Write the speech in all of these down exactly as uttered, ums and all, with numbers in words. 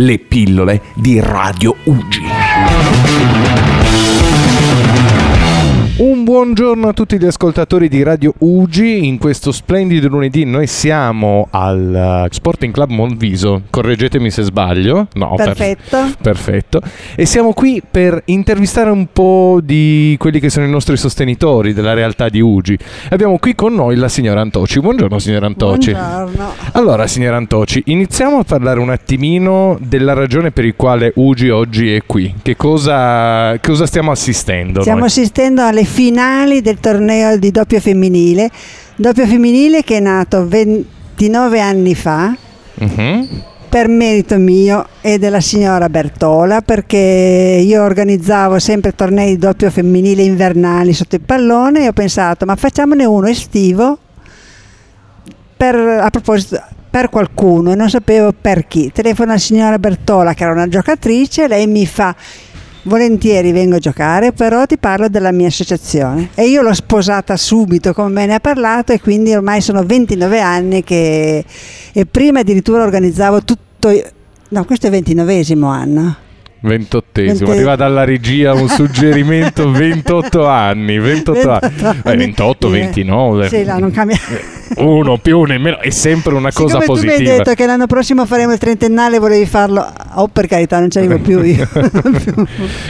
le pillole di Radio Ugi. Un buongiorno a tutti gli ascoltatori di Radio Ugi. In questo splendido lunedì noi siamo al Sporting Club Monviso, correggetemi se sbaglio. No, perfetto. Per... perfetto. E siamo qui per intervistare un po' di quelli che sono i nostri sostenitori della realtà di Ugi. Abbiamo qui con noi la signora Antoci. Buongiorno signora Antoci. Buongiorno. Allora signora Antoci, iniziamo a parlare un attimino della ragione per il quale Ugi oggi è qui. Che cosa, cosa stiamo assistendo? Stiamo noi? assistendo alle finali del torneo di doppio femminile, doppio femminile che è nato ventinove anni fa, uh-huh. per merito mio e della signora Bertola, perché io organizzavo sempre tornei di doppio femminile invernali sotto il pallone e ho pensato, ma facciamone uno estivo per, a proposito, per qualcuno, e non sapevo per chi. Telefono alla signora Bertola che era una giocatrice, lei mi fa: volentieri vengo a giocare, però ti parlo della mia associazione. E io l'ho sposata subito come me ne ha parlato, e quindi ormai sono ventinove anni che... E prima addirittura organizzavo tutto... No, questo è il ventinovesimo anno. ventottesimo, venti... arriva dalla regia un suggerimento, ventotto anni. ventotto, ventotto anni. Beh, ventotto, ventinove. Sì, no, non cambia. Uno più, nemmeno, è sempre una cosa. Siccome positiva. Tu mi hai detto che l'anno prossimo faremo il trentennale, volevi farlo. Oh, per carità, non ci arrivo più io.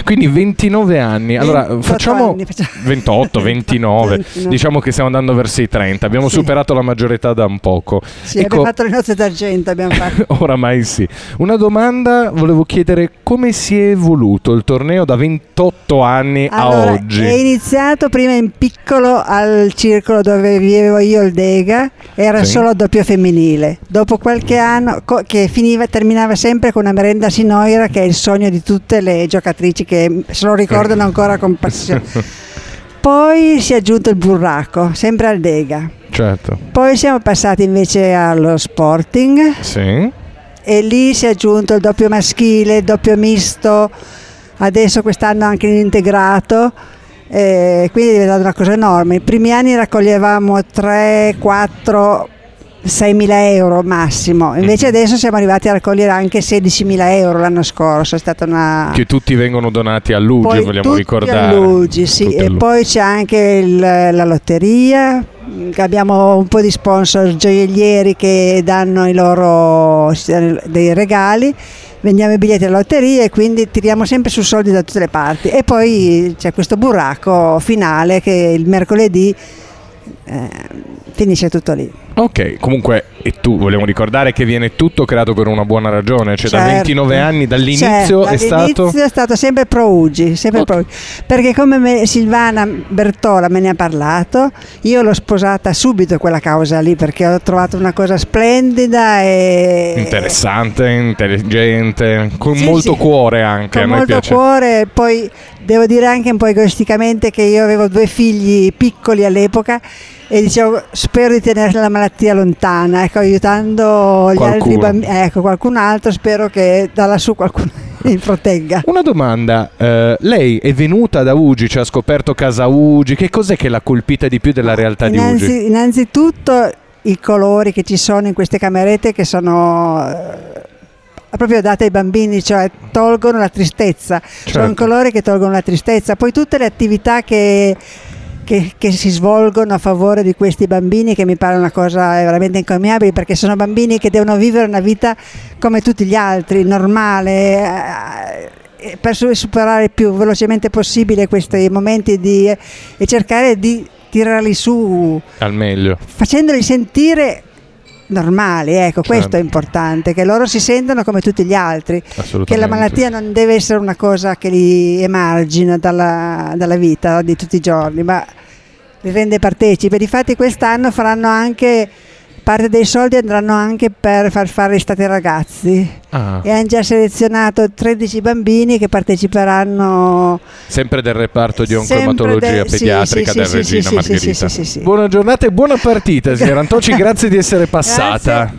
Quindi ventinove anni. Allora, facciamo anni, facciamo ventotto, ventinove. ventinove. Diciamo che stiamo andando verso i trenta. Abbiamo sì. superato la maggior età da un poco. Sì, ecco, abbiamo fatto le nozze d'argento, abbiamo fatto. Oramai sì. Una domanda volevo chiedere: come si è evoluto il torneo da ventotto anni allora, a oggi? È iniziato prima in piccolo al circolo dove vivevo io, il Deg. Era sì. solo doppio femminile. Dopo qualche anno co- che finiva, terminava sempre con una merenda sinoira, che è il sogno di tutte le giocatrici che se lo ricordano ancora con passione. Poi si è aggiunto il burraco, sempre al Dega. Certo. Poi siamo passati invece allo Sporting. Sì. E lì si è aggiunto il doppio maschile, il doppio misto. Adesso quest'anno anche l'integrato. Eh, quindi è diventata una cosa enorme. I primi anni raccoglievamo tre, quattro, sei mila euro massimo, invece mm. adesso siamo arrivati a raccogliere anche sedicimila euro l'anno scorso. È stata una... che tutti vengono donati a Lugge, poi vogliamo tutti ricordare a Lugge, sì. Tutti e a Lugge. Poi c'è anche il, la lotteria, abbiamo un po' di sponsor gioiellieri che danno i loro dei regali, vendiamo i biglietti alla lotteria e quindi tiriamo sempre su soldi da tutte le parti. E poi c'è questo burraco finale che il mercoledì eh, finisce tutto lì. Ok, comunque, e tu vogliamo ricordare che viene tutto creato per una buona ragione, cioè certo. da ventinove anni dall'inizio, certo, è dall'inizio stato... Dall'inizio è stato sempre pro Ugi, sempre okay. pro Ugi. Perché come me, Silvana Bertola me ne ha parlato, io l'ho sposata subito quella causa lì, perché ho trovato una cosa splendida e... interessante, intelligente, con sì, molto sì. cuore anche, con a me piace. Con molto cuore, poi... Devo dire anche un po' egoisticamente che io avevo due figli piccoli all'epoca e dicevo spero di tenere la malattia lontana, ecco, aiutando gli qualcuno. altri bambini, ecco, qualcun altro, spero che da lassù qualcuno li protegga. Una domanda, eh, lei è venuta da Ugi, cioè ha scoperto casa Ugi, che cos'è che l'ha colpita di più della realtà Innanzi, di Ugi? Innanzitutto i colori che ci sono in queste camerette, che sono... proprio date ai bambini, cioè tolgono la tristezza, certo. sono colori che tolgono la tristezza. Poi tutte le attività che, che, che si svolgono a favore di questi bambini, che mi pare una cosa veramente incommiabile, perché sono bambini che devono vivere una vita come tutti gli altri, normale, per superare il più velocemente possibile questi momenti di, e cercare di tirarli su al meglio, facendoli sentire normali, ecco, certo. questo è importante, che loro si sentano come tutti gli altri, che la malattia non deve essere una cosa che li emargina dalla, dalla vita di tutti i giorni, ma li rende partecipi. Difatti quest'anno faranno anche parte dei soldi, andranno anche per far fare l'estate ai ragazzi. Ah. E hanno già selezionato tredici bambini che parteciperanno sempre del reparto di oncoematologia de... pediatrica sì, sì, del sì, Regina sì, Margherita. Sì, sì, sì, sì. Buona giornata e buona partita, signora Antoci, grazie di essere passata. Grazie.